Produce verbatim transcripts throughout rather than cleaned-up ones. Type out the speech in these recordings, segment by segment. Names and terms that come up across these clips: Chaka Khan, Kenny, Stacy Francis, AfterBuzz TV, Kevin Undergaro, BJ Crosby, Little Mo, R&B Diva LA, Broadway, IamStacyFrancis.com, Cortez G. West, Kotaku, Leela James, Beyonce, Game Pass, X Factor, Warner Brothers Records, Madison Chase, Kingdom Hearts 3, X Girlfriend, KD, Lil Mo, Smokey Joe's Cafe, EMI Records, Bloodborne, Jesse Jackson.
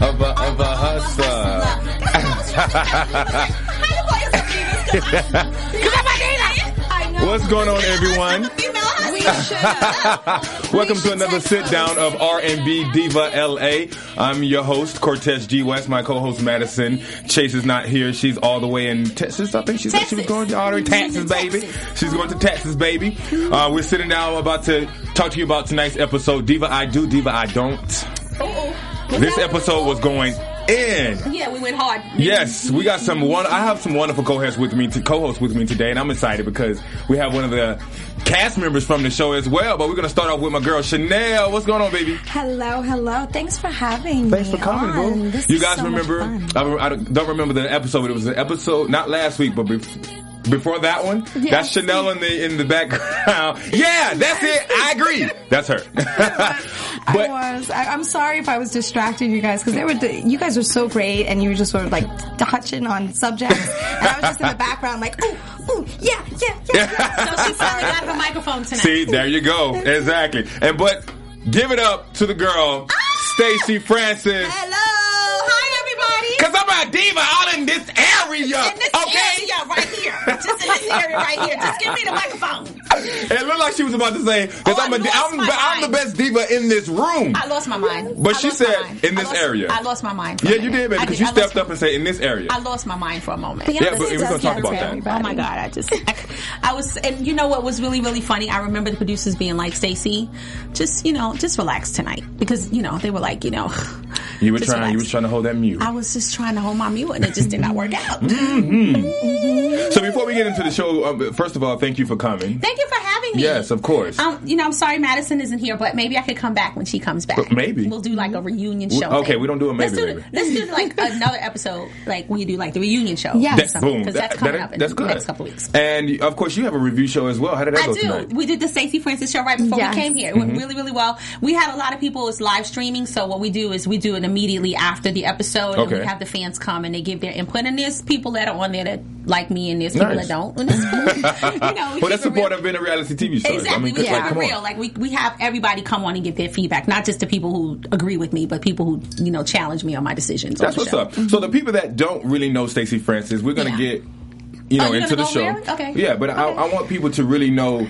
Of a, of a hustler. What's going on, everyone? Welcome to another sit down of R and B Diva L A. I'm your host, Cortez G. West. My co-host, Madison Chase, is not here. She's all the way in Texas. I think she said she was going to all the taxes, baby. She's going to Texas, baby. Uh, we're sitting down about to talk to you about tonight's episode. Diva I Do, Diva I Don't. Uh-oh. This episode was going in. Yeah, we went hard. Yes, we got some one. I have some wonderful co-hosts with me to co-hosts with me today, and I'm excited because we have one of the cast members from the show as well. But we're gonna start off with my girl Chanel. What's going on, baby? Hello, hello. Thanks for having Thanks me. Thanks for coming, boo. This you guys so remember? I, I don't remember the episode. It was an episode not last week, but before. Before that one, yes. That's Chanel in the in the background. Yeah, that's it. I agree. That's her. but, I was. I, I'm sorry if I was distracting you guys because they were. You guys were so great, and you were just sort of like touching on subjects, and I was just in the background like, ooh, ooh, yeah, yeah, yeah. yeah. So she finally got the microphone tonight. See, there you go. Exactly. And but give it up to the girl, ah! Stacy Francis. Hello. Because I'm a diva all in this area. In this okay? area right here. Just in this area right here. Just give me the microphone. It looked like she was about to say, because oh, I'm, a, I'm, I'm the best diva in this room. I lost my mind. But I she said, in this I lost, area. I lost my mind. Yeah, you did, baby, because you I stepped up and said, in this area. I lost my mind for a moment. Yeah, but we're going to talk about that. Everybody. Oh, my God. I just, I, I was, and you know what was really, really funny? I remember the producers being like, Stacy, just, you know, just relax tonight. Because, you know, they were like, you know. You were trying, relax. You were trying to hold that mute. I was just trying to hold my mule and it just did not work out. Mm-hmm. Mm-hmm. So before we get into the show, um, first of all, thank you for coming. Thank you for having me. Yes, of course. Um, you know, I'm sorry Madison isn't here, but maybe I could come back when she comes back. But maybe we'll do like a reunion show. We, okay, thing. We don't do a maybe. Let's do, maybe. Let's do like another episode, like when you do like the reunion show. Yeah, that, boom. Because that's coming that, up in that's the good. Next couple weeks. And of course, you have a review show as well. How did that I go do. Tonight? We did the Stacy Francis show right before yes. we came here. It mm-hmm. went really, really well. We had a lot of people. It's live streaming, so what we do is we do it immediately after the episode. Okay. And we have the fans come and they give their input, and there's people that are on there that like me, and there's people nice. That don't. And you know, we well, that's the point of being a reality T V show. Exactly, I mean, we keep like, it real. On. Like we, we have everybody come on and give their feedback, not just the people who agree with me, but people who you know challenge me on my decisions. That's what's show. Up. Mm-hmm. So the people that don't really know Stacy Francis, we're gonna yeah. get you know oh, into the show. Really? Okay. Yeah, but okay. I, I want people to really know.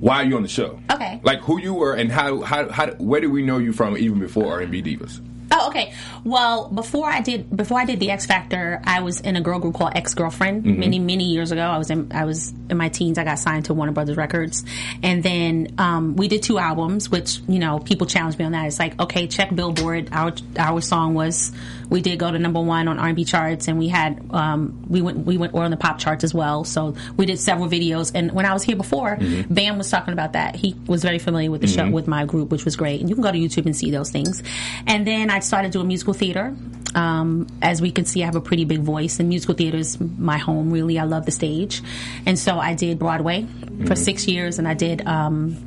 Why are you on the show? Okay. Like who you were and how how how where did we know you from even before R and B Divas? Oh, okay. Well, before I did before I did the X Factor, I was in a girl group called X Girlfriend mm-hmm. many many years ago. I was in I was in my teens. I got signed to Warner Brothers Records, and then um, we did two albums, which you know people challenged me on that. It's like okay, check Billboard. Our our song was we did go to number one on R and B charts, and we had um, we went we went on the pop charts as well. So we did several videos. And when I was here before, mm-hmm. Bam was talking about that. He was very familiar with the mm-hmm. show with my group, which was great. And you can go to YouTube and see those things. And then I started doing musical theater. Um, as we can see, I have a pretty big voice, and musical theater is my home, really. I love the stage. And so I did Broadway mm-hmm. for six years, and I did... Um,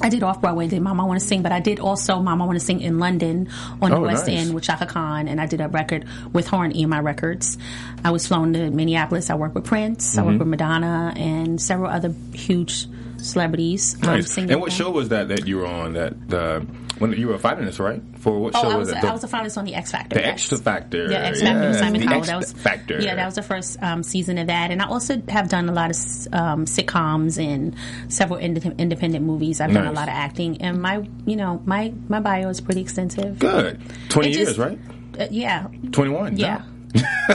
I did off-Broadway, did Mama Wanna Sing, but I did also Mama Wanna Sing in London on oh, the West nice. End with Chaka Khan, and I did a record with her on E M I Records. I was flown to Minneapolis. I worked with Prince. Mm-hmm. I worked with Madonna and several other huge celebrities. Nice. Um, and what them. Show was that that you were on? That uh, when you were a finalist, right? For what show oh, I was, was that? The, I was a finalist on the X Factor. The yes. X Factor. Yeah, X Factor. Yes, Simon Cowell. X that was, Factor. Yeah, that was the first um, season of that. And I also have done a lot of um, sitcoms and several ind- independent movies. I've nice. Done a lot of acting, and my you know my my bio is pretty extensive. Good. twenty it years, just, right? Uh, yeah. twenty-one. Yeah. Now.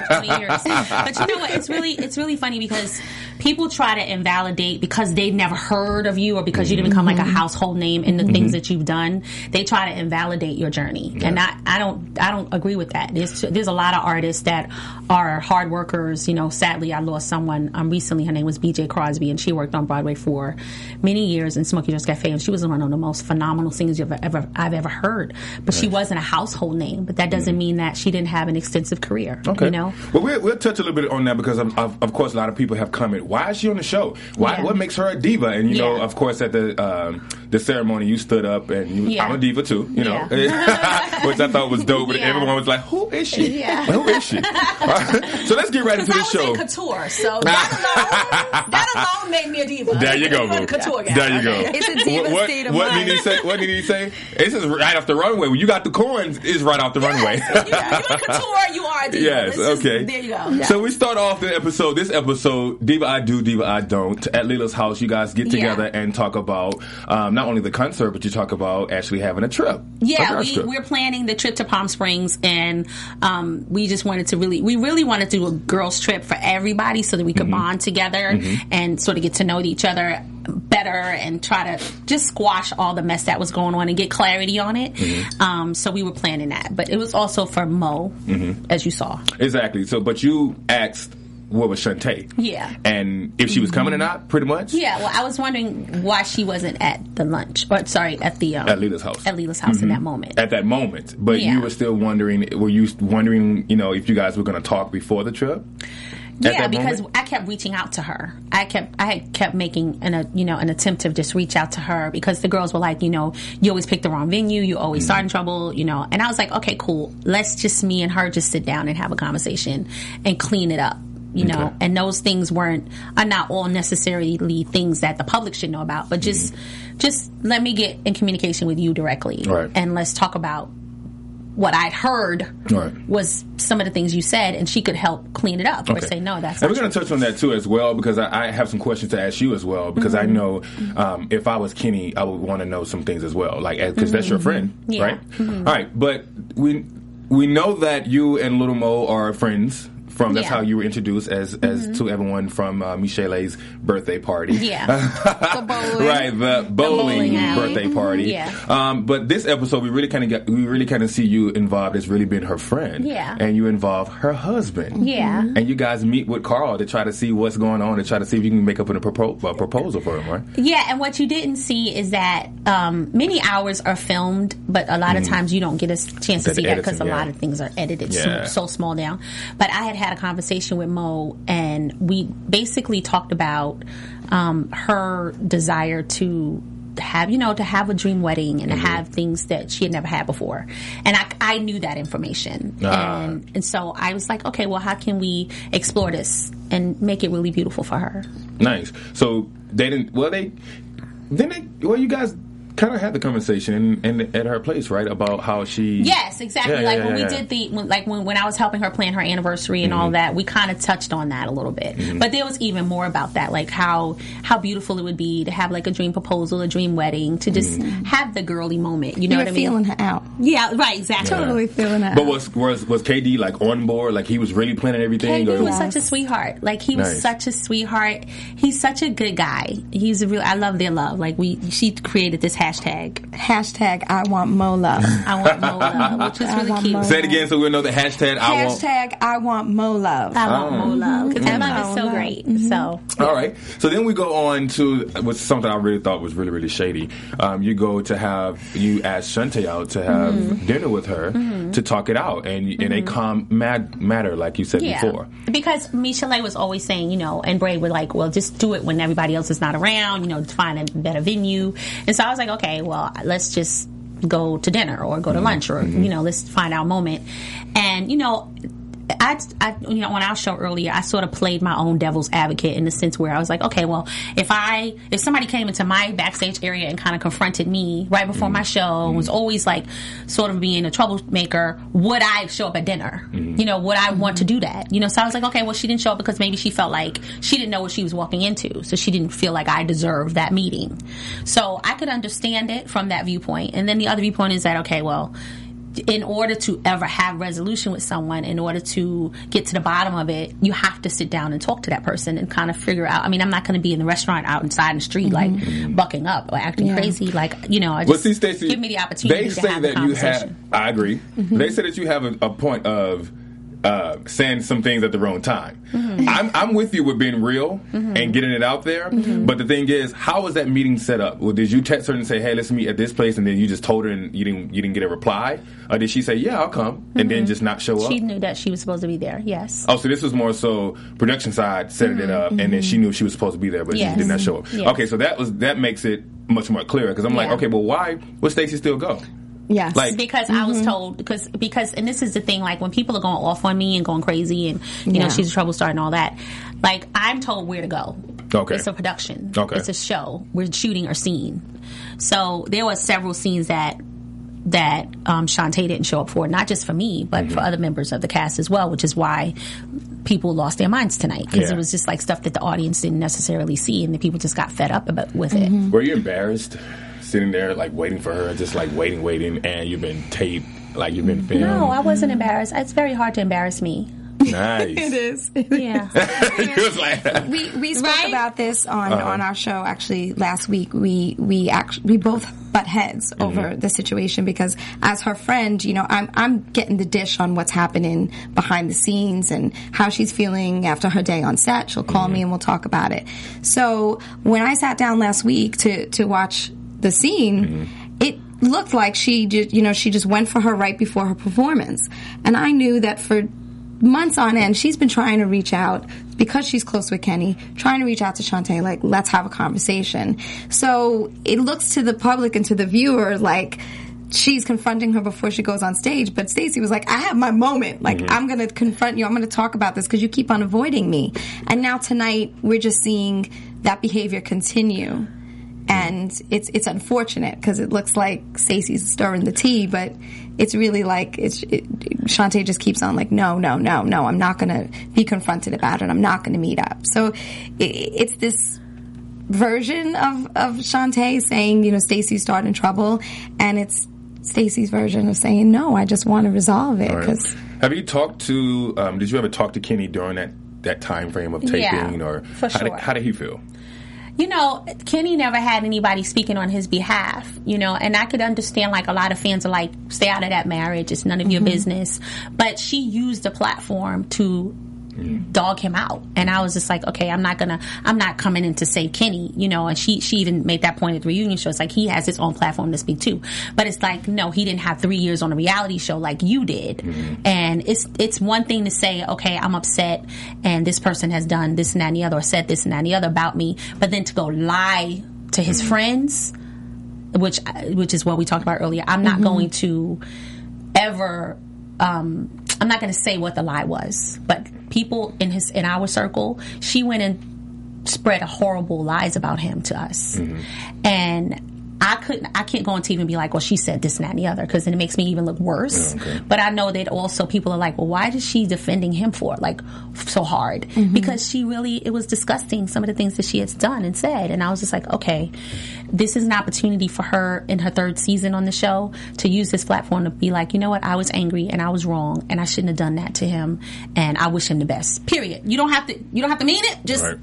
twenty years. But you know what? It's really it's really funny because people try to invalidate because they've never heard of you or because mm-hmm. you didn't become like a household name in the mm-hmm. things that you've done. They try to invalidate your journey, yeah. and I, I don't I don't agree with that. There's there's a lot of artists that are hard workers. You know, sadly, I lost someone um, recently. Her name was B J Crosby, and she worked on Broadway for many years in Smokey Joe's Cafe, and she was one of the most phenomenal singers you've ever I've ever heard. But right. she wasn't a household name. But that doesn't mm-hmm. mean that she didn't have an extensive career. Okay. You know? Well, we'll, we'll touch a little bit on that because, of, of, of course, a lot of people have commented, why is she on the show? Why? Yeah. What makes her a diva? And, you yeah. know, of course, at the um, the ceremony, you stood up and you yeah. I'm a diva, too, you know, yeah. which I thought was dope. But yeah. everyone was like, who is she? Yeah. Well, who is she? So let's get right into the show. I was in couture, so that alone, that alone made me a diva. There you go, boo. Couture guy. There you go. It's a diva what, state of what mind. Did he say? What did he say? This is right off the runway. When you got the coins, it's right off the yes. runway. Yeah. You're a couture, you are a diva. Yes, it's okay. Just, there you go. Yeah. So we start off the episode, this episode, Diva I Do, Diva I Don't. At Leela's house, you guys get together yeah. and talk about um, not only the concert, but you talk about actually having a trip. Yeah, we, trip. we're planning the trip to Palm Springs, and um, we just wanted to really, we really wanted to do a girls' trip for everybody so that we could mm-hmm. bond together mm-hmm. and sort of get to know each other better and try to just squash all the mess that was going on and get clarity on it. Mm-hmm. Um, so we were planning that. But it was also for Mo, mm-hmm. as you saw. Exactly. So, but you asked what was Shanté? Yeah. And if she was coming or not, pretty much? Yeah. Well, I was wondering why she wasn't at the lunch. Or, sorry, at the... Um, at Leela's house. At Leela's house mm-hmm. in that moment. At that moment. But yeah. you were still wondering, were you wondering, you know, if you guys were going to talk before the trip? Yeah, because moment? I kept reaching out to her. I kept I kept making an a, you know an attempt to just reach out to her because the girls were like, you know, you always pick the wrong venue, you always mm-hmm. start in trouble, you know. And I was like, okay, cool. Let's just me and her just sit down and have a conversation and clean it up, you okay. know. And those things weren't are not all necessarily things that the public should know about, but just mm-hmm. just let me get in communication with you directly, right. and let's talk about what I'd heard right. was some of the things you said, and she could help clean it up okay. or say, no, that's not. And we're going to touch on that, too, as well, because I, I have some questions to ask you as well, because mm-hmm. I know mm-hmm. um, if I was Kenny, I would want to know some things as well, like because mm-hmm. that's your friend, yeah. right? Mm-hmm. All right, but we we know that you and Little Mo are friends. From that's yeah. how you were introduced as as mm-hmm. to everyone from uh, Michelle's birthday party. Yeah, the bowling, right? The bowling, the bowling birthday alley. Party. Yeah. Um, but this episode, we really kind of got we really kind of see you involved as really being her friend. Yeah. And you involve her husband. Yeah. And you guys meet with Carl to try to see what's going on to try to see if you can make up a, propo- a proposal for him, right? Yeah. And what you didn't see is that um, many hours are filmed, but a lot mm-hmm. of times you don't get a chance that to see editing, that because a yeah. lot of things are edited yeah. so, so small down. But I had. had a conversation with Mo, and we basically talked about um, her desire to have, you know, to have a dream wedding and mm-hmm. to have things that she had never had before. And I, I knew that information. Ah. And, and so I was like, okay, well, how can we explore this and make it really beautiful for her? Nice. So they didn't, well, they, didn't they, well, you guys kind of had the conversation in, in, at her place, right? About how she... Yes, exactly. Yeah, like yeah, when yeah, we yeah. did the... When, like when, when I was helping her plan her anniversary and mm-hmm. all that, we kind of touched on that a little bit. Mm-hmm. But there was even more about that, like how how beautiful it would be to have like a dream proposal, a dream wedding, to just mm-hmm. have the girly moment. You know You're what I mean? Feeling her out. Yeah, right, exactly. Yeah. Totally feeling her but out. But was, was was K D like on board? Like he was really planning everything? K D or? was yes. such a sweetheart. Like he nice. was such a sweetheart. He's such a good guy. He's a real... I love their love. Like we... She created this Hashtag. Hashtag I want Mo love. I want Mo love, which is really cute. Say it again so we'll know the hashtag, hashtag I want. Hashtag I want Mo love. I want oh. Mo love. Because mm-hmm. that love is so love. great. Mm-hmm. So. All right. So then we go on to what's something I really thought was really, really shady. Um, you go to have, you ask Shanté out to have mm-hmm. dinner with her mm-hmm. to talk it out and in mm-hmm. a calm mad matter, like you said yeah. before. Because Michelle was always saying, you know, and Brave were like, well, just do it when everybody else is not around, you know, find a better venue. And so I was like, like, okay, well, let's just go to dinner or go to mm-hmm. lunch or, mm-hmm. you know, let's find our moment. And, you know, I, I, you know, on our show earlier, I sort of played my own devil's advocate in the sense where I was like, okay, well, if I, if somebody came into my backstage area and kind of confronted me right before mm-hmm. my show, mm-hmm. was always like sort of being a troublemaker, would I show up at dinner? Mm-hmm. You know, would I mm-hmm. want to do that? You know, so I was like, okay, well, she didn't show up because maybe she felt like she didn't know what she was walking into. So she didn't feel like I deserved that meeting. So I could understand it from that viewpoint. And then the other viewpoint is that, okay, well, in order to ever have resolution with someone, in order to get to the bottom of it, you have to sit down and talk to that person and kind of figure out. I mean, I'm not going to be in the restaurant out inside in the street, mm-hmm. like bucking up or acting yeah. crazy. Like, you know, I just well, see, Stacey, give me the opportunity. They say to have that you have. I agree. Mm-hmm. They say that you have a, a point of uh, saying some things at the wrong time. Mm-hmm. I'm, I'm with you with being real mm-hmm. and getting it out there. Mm-hmm. But the thing is, how was that meeting set up? Well, did you text her and say, "Hey, let's meet at this place," and then you just told her and you didn't you didn't get a reply, or did she say, "Yeah, I'll come," mm-hmm. and then just not show she up? She knew that she was supposed to be there. Yes. Oh, so this was more so production side setting mm-hmm. it up, mm-hmm. and then she knew she was supposed to be there, but yes. she did not show up. Yes. Okay, so that was that makes it much more clearer because I'm yeah. like, okay, well, why would Stacy still go? Yes. Like, because mm-hmm. I was told, because, because, and this is the thing, like, when people are going off on me and going crazy and, you yeah. know, she's a trouble star and all that, like, I'm told where to go. Okay. It's a production. Okay. It's a show. We're shooting a scene. So there were several scenes that, that um, Shanté didn't show up for, not just for me, but mm-hmm. for other members of the cast as well, which is why people lost their minds tonight, because yeah. it was just like stuff that the audience didn't necessarily see, and the people just got fed up about, with mm-hmm. it. Were you embarrassed? Sitting there, like, waiting for her, just, like, waiting, waiting, and you've been taped, like, you've been filmed. No, I wasn't embarrassed. It's very hard to embarrass me. Nice. It is. It yeah. is. Like we we spoke right? about this on, uh-huh. on our show, actually, last week. We we act- we both butt heads mm-hmm. over the situation because as her friend, you know, I'm I'm getting the dish on what's happening behind the scenes and how she's feeling after her day on set. She'll call mm-hmm. me and we'll talk about it. So when I sat down last week to, to watch the scene, mm-hmm. it looked like she did, you know, she just went for her right before her performance. And I knew that for months on end, she's been trying to reach out because she's close with Kenny, trying to reach out to Shanté, like, let's have a conversation. So it looks to the public and to the viewer like she's confronting her before she goes on stage. But Stacy was like, I have my moment. Like, mm-hmm. I'm going to confront you. I'm going to talk about this because you keep on avoiding me. And now tonight, we're just seeing that behavior continue. And it's it's unfortunate because it looks like Stacy's stirring the tea, but it's really like it's it, Shanté just keeps on like, no, no, no, no, I'm not going to be confronted about it. I'm not going to meet up. So it, it's this version of, of Shanté saying, you know, Stacy started in trouble, and it's Stacy's version of saying, no, I just want to resolve it. Right. 'Cause have you talked to, um, did you ever talk to Kenny during that, that time frame of taping? Yeah, or for sure. how did, how did he feel? You know, Kenny never had anybody speaking on his behalf, you know, and I could understand, like, a lot of fans are like, stay out of that marriage, it's none of mm-hmm. your business. But she used the platform to mm-hmm. dog him out. And I was just like, okay, I'm not gonna, I'm not coming in to save Kenny, you know, and she, she even made that point at the reunion show. It's like, he has his own platform to speak to. But it's like, no, he didn't have three years on a reality show like you did. Mm-hmm. And it's, it's one thing to say, okay, I'm upset and this person has done this and that and the other, or said this and that and the other about me. But then to go lie to his mm-hmm. friends, which, which is what we talked about earlier. I'm not mm-hmm. going to ever, um, I'm not going to say what the lie was, but people in his in our circle, she went and spread horrible lies about him to us, mm-hmm. and I couldn't. I can't go on T V and be like, "Well, she said this and that and the other," because then it makes me even look worse. Okay. But I know that also people are like, "Well, why is she defending him for like so hard?" Mm-hmm. Because she really, it was disgusting some of the things that she has done and said, and I was just like, "Okay, this is an opportunity for her in her third season on the show to use this platform to be like, you know what? I was angry and I was wrong and I shouldn't have done that to him. And I wish him the best. Period. You don't have to. You don't have to mean it. Just, right.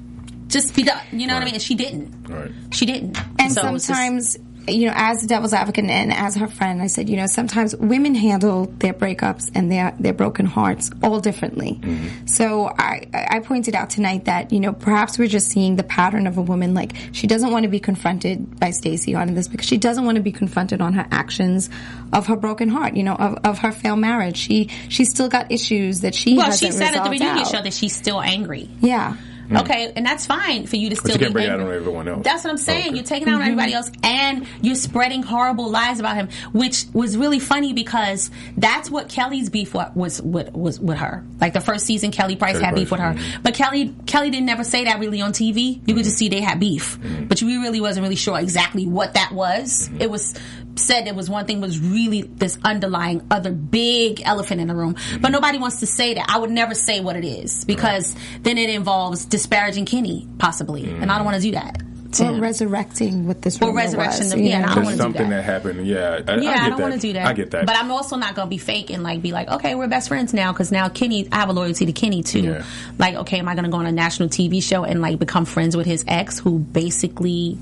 just be done. You know right. what I mean? And she didn't. Right. She didn't. And so sometimes." You know, as the devil's advocate and as her friend, I said, you know, sometimes women handle their breakups and their their broken hearts all differently. Mm-hmm. So I, I pointed out tonight that, you know, perhaps we're just seeing the pattern of a woman, like, she doesn't want to be confronted by Stacy on this because she doesn't want to be confronted on her actions of her broken heart, you know, of, of her failed marriage. She she's still got issues that she well, hasn't resolved out. Well, she said at the reunion show that she's still angry. Yeah. Okay, and that's fine for you to still be angry. But you can't bring that on everyone else. That's what I'm saying. Okay. You're taking it out on everybody else, and you're spreading horrible lies about him, which was really funny because that's what Kelly's beef was with, was with her. Like, the first season, Kelly Price Kelly had Price, beef with her. Mm-hmm. But Kelly Kelly didn't ever say that really on T V. You mm-hmm. could just see they had beef. Mm-hmm. But you really wasn't really sure exactly what that was. Mm-hmm. It was said it was one thing, was really this underlying other big elephant in the room. Mm-hmm. But nobody wants to say that. I would never say what it is because right. then it involves disparaging Kenny, possibly, mm. and I don't want to do that. Or resurrecting what this rumor was. Or resurrection. Yeah, yeah, I don't want to do that. Something that happened. Yeah, I, yeah, I, I don't want to do that. I get that. But I'm also not going to be faking, like, be like, okay, we're best friends now, because now Kenny, I have a loyalty to Kenny too. Yeah. Like, okay, am I going to go on a national T V show and like become friends with his ex, who basically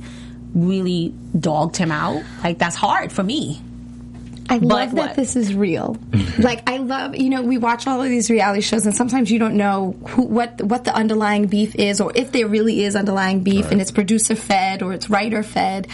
really dogged him out? Like, that's hard for me. I love but that what? This is real. Like, I love, you know, we watch all of these reality shows, and sometimes you don't know who, what what the underlying beef is, or if there really is underlying beef, right. And it's producer-fed or it's writer-fed.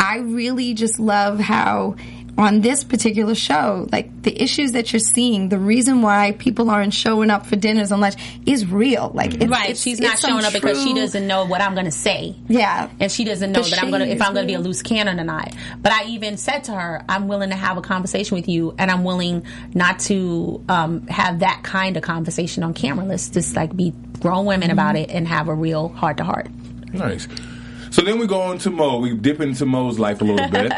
I really just love how on this particular show, like, the issues that you're seeing, the reason why people aren't showing up for dinners and lunch is real. Like, it's, right? It's, she's not it's showing up true... because she doesn't know what I'm going to say. Yeah, and she doesn't know but that I'm going to if I'm going to be a loose cannon or not. But I even said to her, I'm willing to have a conversation with you, and I'm willing not to um, have that kind of conversation on camera. Let's just like be grown women mm-hmm. about it and have a real heart to heart. Nice. So then we go on to Mo. We dip into Mo's life a little bit.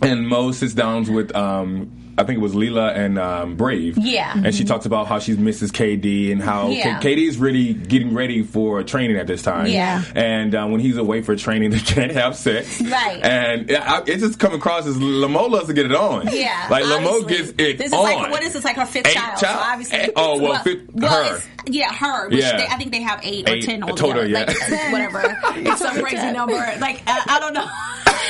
And Mo sits down with, um, I think it was Leela and um, Brave. Yeah. And she talks about how she's Missus K D and how yeah. K D is really getting ready for training at this time. Yeah. And um, when he's away for training, they can't have sex. Right. And it, I, it just comes across as Lamo loves to get it on. Yeah. Like, Lamo gets it this is on. Like, what is this, like her fifth eight child? child? So obviously, eight, oh, well, well, fifth, well her. Yeah, her. Which yeah. They, I think they have eight, eight or ten altogether. Total, yeah. Like, whatever. It's some crazy number. Like, uh, I don't know.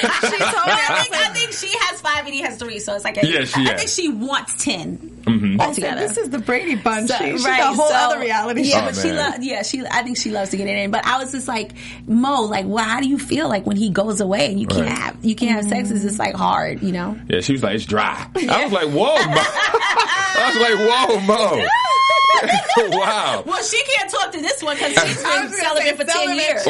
She told me, I think, I think she has five and he has three, so it's like, a, yeah, she, yeah. I think she wants ten mm-hmm. altogether. This is the Brady Bunch. So, she, she's right, a whole so, other reality yeah, show. But oh, she lo- yeah, she, I think she loves to get it in. But I was just like, Mo, like, well, how do you feel like when he goes away and you right. can't have, you can't have sex? It's just like hard, you know? Yeah, she was like, it's dry. Yeah. I was like, whoa, Mo. I was like, whoa, Mo. Wow. Well, she can't talk to this one because she's been celibate for ten years.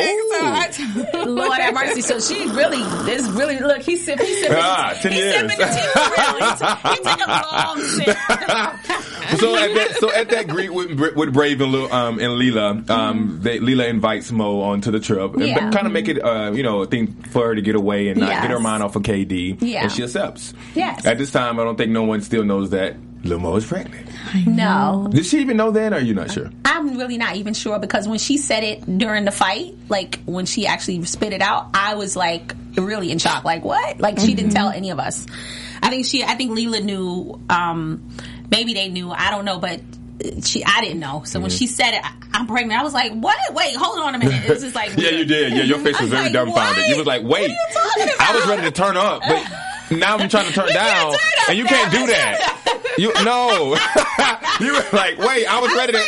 So Lord have mercy. So she really, this really, look, he's sipping, he's sipping. Ah, ten he's years. Sipping the tea for real. He took, he took a long sip. So at that, so at that greet with, with Brave and, Lil, um, and Leela, um, they, Leela invites Mo onto the trip and yeah. kind of make it, uh, you know, a thing for her to get away and not yes. get her mind off of K D. Yeah. And she accepts. Yes. At this time, I don't think no one still knows that Lil Mo is pregnant. No. Did she even know that, or are you not sure? I'm really not even sure, because when she said it during the fight, like when she actually spit it out, I was like really in shock. Like, what? Like, mm-hmm. she didn't tell any of us. I think she, I think Leela knew, um, maybe they knew, I don't know, but she, I didn't know. So mm-hmm. when she said it, I, I'm pregnant, I was like, what? Wait, hold on a minute. It was just like, yeah, you did. Yeah, your face was, was very like, dumbfounded. What? You was like, wait. What are you talking about? I was ready to turn up, but now I'm trying to turn down, turn and you now. Can't do that. You no. You were like, wait, I was I ready to.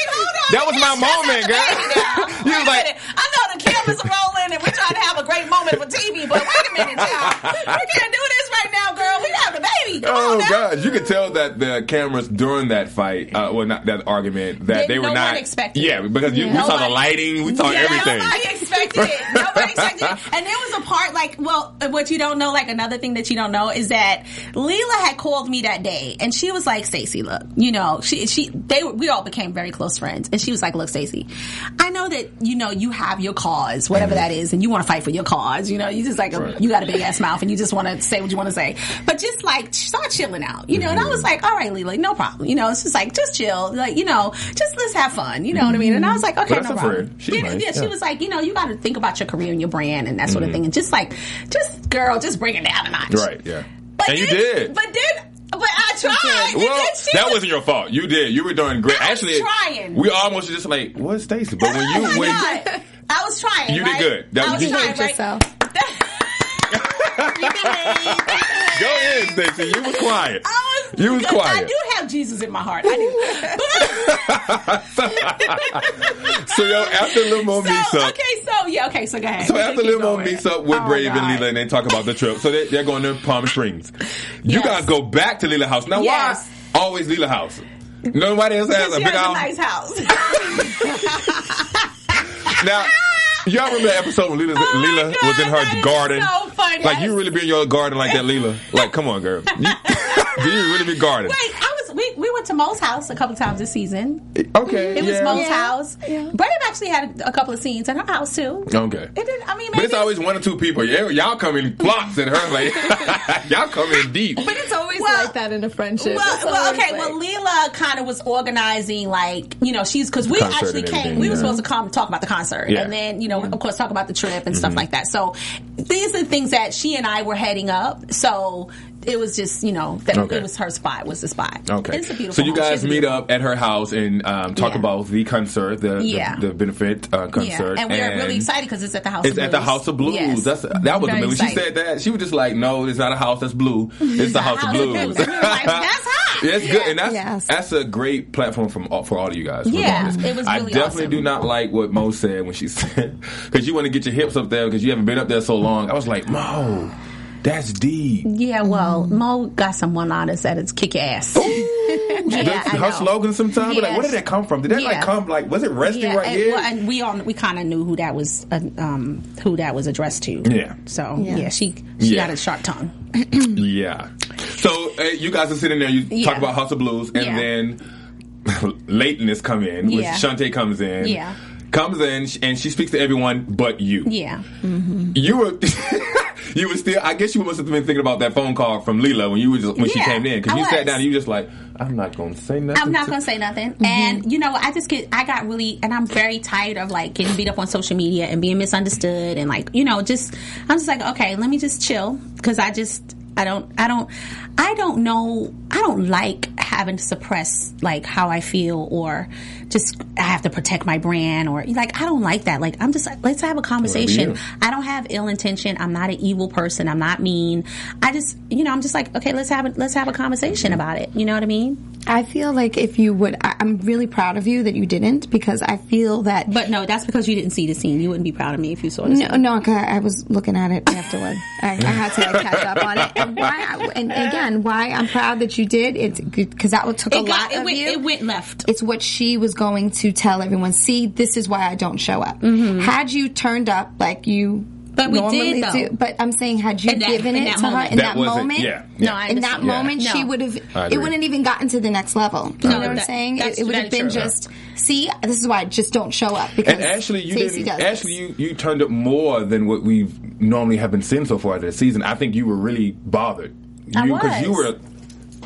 That was my moment, girl. You was like, I know the cameras are rolling and we're trying to have a great moment for T V, but wait a minute, y'all. We can't do this right now, girl. We have the baby. Come oh, God. You could tell that the cameras during that fight, uh, well, not that argument, that they, they were no not. Expected. Yeah, because you, yeah. we nobody, saw the lighting, we saw yeah, everything. Nobody expected it. Nobody expected it. And there was a part, like, well, what you don't know, like another thing that you don't know is that Leela had called me that day and she was like, like, Stacy, look, you know, she, she, they, we all became very close friends. And she was like, look, Stacy, I know that, you know, you have your cause, whatever that is, and you want to fight for your cause. You know, you just like, a, you got a big ass mouth and you just want to say what you want to say. But just like, start chilling out, you know? And I was like, all right, Leela, no problem. You know, it's just like, just chill. Like, you know, just let's have fun. You know what I mean? And I was like, okay, no problem. She yeah, yeah, she was like, you know, you got to think about your career and your brand and that sort mm-hmm. of thing. And just like, just, girl, just bring it down a notch. Right, yeah. But and then, you did. But then... But I tried. Well, that was, wasn't your fault. You did. You were doing great. I was Actually, trying. We almost just like, what's Stacy? But when you oh when I was trying. You right? did good. That I was you trying. Right? Yourself. You did. Go in, Stacy. You were quiet. I was. You was quiet. I do have Jesus in my heart. I do. So yo, after Lil Mo so, meets up. Okay, so yeah, okay, so go ahead. So after Lil Mo meets up with oh Brave God. and Leela, and they talk about the trip. So they, they're going to Palm Springs. You yes. guys go back to Leela house now. Yes. Why always Leela house? Nobody else has a big house. Nice house. Now. Y'all remember the episode when Leela, oh Leela God, was in her garden? So funny. Like, you really be in your garden like that, Leela? Like, come on, girl. You, do you really be gardening? Wait, I was... Wait, we went to Mo's house a couple times this season. Okay. It was yeah. Mo's yeah. house. Yeah. Brave actually had a couple of scenes in her house, too. Okay. It didn't, I mean, maybe but it's always one or two people. Y'all come in plots and her, like, y'all come in deep. But it's always well, like that in a friendship. Well, well okay, like, well, Leela kind of was organizing, like, you know, she's, because we actually came, we yeah. were supposed to come talk about the concert. Yeah. And then, you know, mm-hmm. of course, talk about the trip and stuff mm-hmm. like that. So these are things that she and I were heading up. So it was just, you know, that okay. it was her spot, was the spot. Okay. It's a beautiful So you home. guys She's meet beautiful. up at her house and um, talk yeah. about the concert, the yeah. the, the benefit uh, concert. Yeah. And we're and really excited because it's at the House of Blues. It's at the House of Blues. Yes. That's, that was amazing. When she said that, she was just like, no, it's not a house that's blue. It's the House of Blues. Like, that's hot. That's good. And that's yes. that's a great platform from, for all of you guys. Yeah. It was really I definitely awesome. do not like what Mo said when she said, because you want to get your hips up there because you haven't been up there so long. I was like, Mo. That's deep. Yeah, well, Mo got someone on us that is kick ass. Yeah, her slogan sometimes, yes. like, where did that come from? Did that yeah. like come like was it resting yeah, right and, here? Well, and we all we kind of knew who that was, uh, um, who that was addressed to. Yeah. So yeah, yeah she she yeah. got a sharp tongue. yeah. So uh, you guys are sitting there. You yeah. talk about House of Blues, and yeah. then lateness come in. Which yeah. Shanté comes in. Yeah. Comes in and she speaks to everyone but you. Yeah. Mm-hmm. You were. You were still, I guess you must have been thinking about that phone call from Leela when you were just, when yeah, she came in. Because you was. sat down and you were just like, I'm not going to say nothing. I'm not going to say nothing. Mm-hmm. And, you know, I just get, I got really, and I'm very tired of, like, getting beat up on social media and being misunderstood. And, like, you know, just, I'm just like, okay, let me just chill. Because I just, I don't, I don't, I don't know, I don't like having to suppress, like, how I feel or just, I have to protect my brand or, like, I don't like that. Like, I'm just, like, let's have a conversation. I don't have ill intention. I'm not an evil person. I'm not mean. I just, you know, I'm just like, okay, let's have a, let's have a conversation about it. You know what I mean? I feel like if you would, I, I'm really proud of you that you didn't, because I feel that. But no, that's because you didn't see the scene. You wouldn't be proud of me if you saw the no, scene. No, no, I was looking at it afterward. I, I had to like, catch up on it. And why? And again, why I'm proud that you did it's because that took a it got, lot it of went, you. It went left. It's what she was going to tell everyone. See, this is why I don't show up. Mm-hmm. Had you turned up like you. But we normally did, though. Do, but I'm saying, had you that, given it to moment. her in that, that moment, yeah, yeah. No, I in that yeah. moment, no. she would have, it wouldn't even gotten to the next level. You no, know that, what I'm saying? It, it would have been true. just, see, this is why I just don't show up. Because and actually, you didn't, actually you, you turned up more than what we normally have been seeing so far this season. I think you were really bothered. You, I was. Because you were...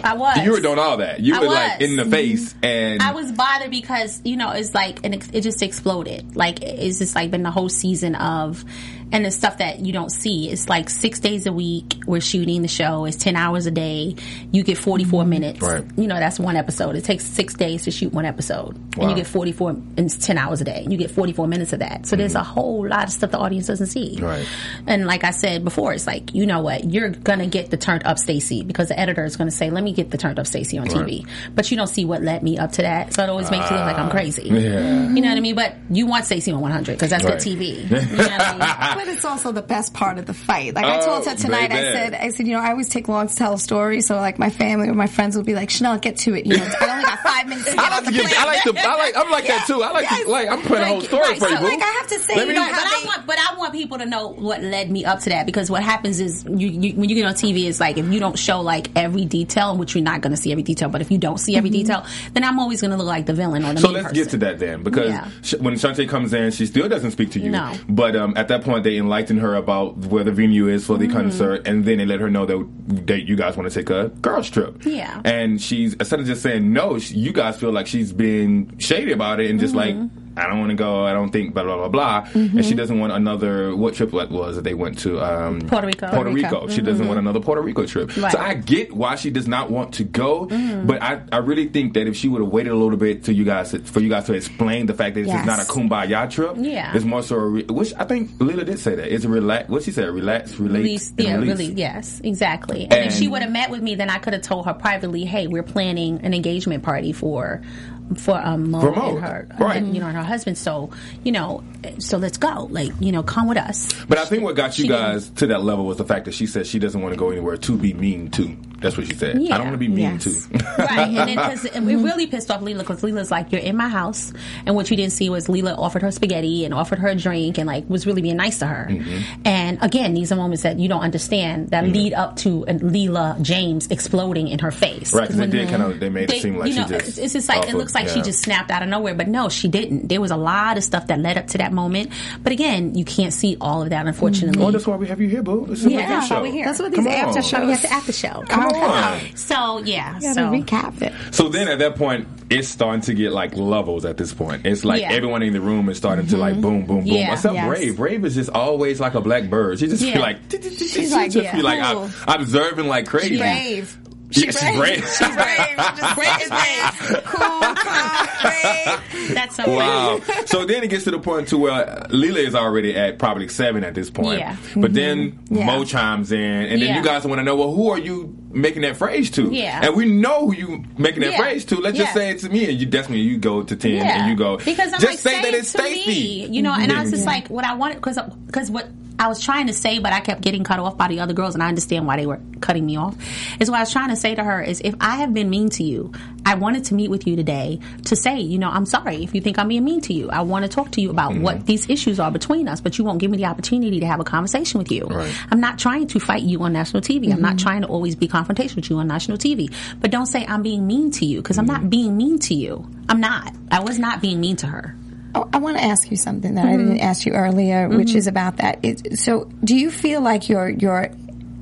I was. You were doing all that. You I were was. like in the face, and I was bothered because you know it's like and it just exploded. Like it's just like been the whole season of, and the stuff that you don't see. It's like six days a week we're shooting the show. It's ten hours a day. You get forty-four minutes. Right. You know that's one episode. It takes six days to shoot one episode, wow. and you get forty-four. And it's ten hours a day. You get forty-four minutes of that. So mm-hmm. there's a whole lot of stuff the audience doesn't see. Right. And like I said before, it's like you know what you're gonna get the turned up Stacy because the editor is gonna say let me. Get the turned up Stacy on T V, right. but you don't see what led me up to that, so it always makes uh, you look like I'm crazy. Yeah. You know what I mean? But you want Stacy on one hundred because that's right. good T V. You know what I mean? But it's also the best part of the fight. Like oh, I told her tonight, baby. I said, I said, you know, I always take long to tell a story, so like my family or my friends would be like, Chanel, get to it. You know, I only got five minutes. To get I like to get. I like to. I like. I'm like yeah. that too. I like. Yes. To, like I'm putting like, a whole story right. for so, you. Like I have to say, you know, but I want, but I want people to know what led me up to that because what happens is you, you when you get on T V, it's like if you don't show like every detail. Which you're not going to see every detail, but if you don't see every mm-hmm. detail, then I'm always going to look like the villain or the So let's person. get to that then, because yeah. sh- when Shanté comes in, she still doesn't speak to you. No. But um, at that point, they enlighten her about where the venue is for the mm-hmm. concert, and then they let her know that, that you guys want to take a girls trip. Yeah. And she's, instead of just saying no, she, you guys feel like she's being shady about it and just mm-hmm. like, I don't want to go, I don't think, blah, blah, blah, blah. Mm-hmm. And she doesn't want another, what trip that was that they went to? Um, Puerto Rico. Puerto Rico. Rico. She mm-hmm. doesn't want another Puerto Rico trip. Right. So I get why she does not want to go, mm-hmm. but I, I really think that if she would have waited a little bit till you guys for you guys to explain the fact that yes. it's not a kumbaya trip, yeah. it's more so, a re- which I think Leela did say that, it's a relax, what she said, relax, relate, release. Yeah, release. Really, yes, exactly. And, and if she would have met with me, then I could have told her privately, hey, we're planning an engagement party for for um Mo, for Mo. and her, right. and, you know, and her husband. So you know, so let's go. Like you know, come with us. But I think what got you guys to that level was the fact that she said she doesn't want to go anywhere to be mean to. That's what she said. Yeah. I don't want to be mean yes. to. Right, and then because it really pissed off Leela, because Leela's like, you're in my house, and what you didn't see was Leela offered her spaghetti and offered her a drink and like was really being nice to her. Mm-hmm. And again, these are moments that you don't understand that mm-hmm. lead up to Leela James exploding in her face. Right, because they did kind of they made they, it seem like you know, she just it's just like awful. It looks like yeah. she just snapped out of nowhere, but no, she didn't. There was a lot of stuff that led up to that moment, but again, you can't see all of that, unfortunately. Oh, that's why we have you here, boo. This is yeah, like that's why we're here. That's what these Come after on. show. We have the after show. Come On. So yeah, so recap it. So then at that point, it's starting to get like levels. At this point, it's like yeah. everyone in the room is starting mm-hmm. to like boom, boom, boom. Yeah. Except yes. Brave. Brave is just always like a black bird. She just yeah. be like, she's like, just yeah. be like cool. observing like crazy. She brave. She yeah, brave. She's brave. She's brave. Just brave is brave. Cool, calm, brave. That's so wow. Funny. So then it gets to the point to where Leela is already at probably seven at this point. Yeah. But mm-hmm. then yeah. Mo chimes in, and then yeah. you guys want to know, well, who are you making that phrase to? Yeah. And we know who you making that yeah. phrase to. Let's yeah. just say it to me, and you definitely you go to ten, yeah. and you go. Because I'm just like, say, say that it's Stacy. You know, and yeah. I was just yeah. like, what I wanted, because because what. I was trying to say, but I kept getting cut off by the other girls, and I understand why they were cutting me off. And so what I was trying to say to her is, if I have been mean to you, I wanted to meet with you today to say, you know, I'm sorry if you think I'm being mean to you. I want to talk to you about mm-hmm. what these issues are between us, but you won't give me the opportunity to have a conversation with you. Right. I'm not trying to fight you on national T V. Mm-hmm. I'm not trying to always be confrontational with you on national T V. But don't say I'm being mean to you, because mm-hmm. I'm not being mean to you. I'm not. I was not being mean to her. Oh, I want to ask you something that mm-hmm. I didn't ask you earlier, which mm-hmm. is about that. It, so, do you feel like your your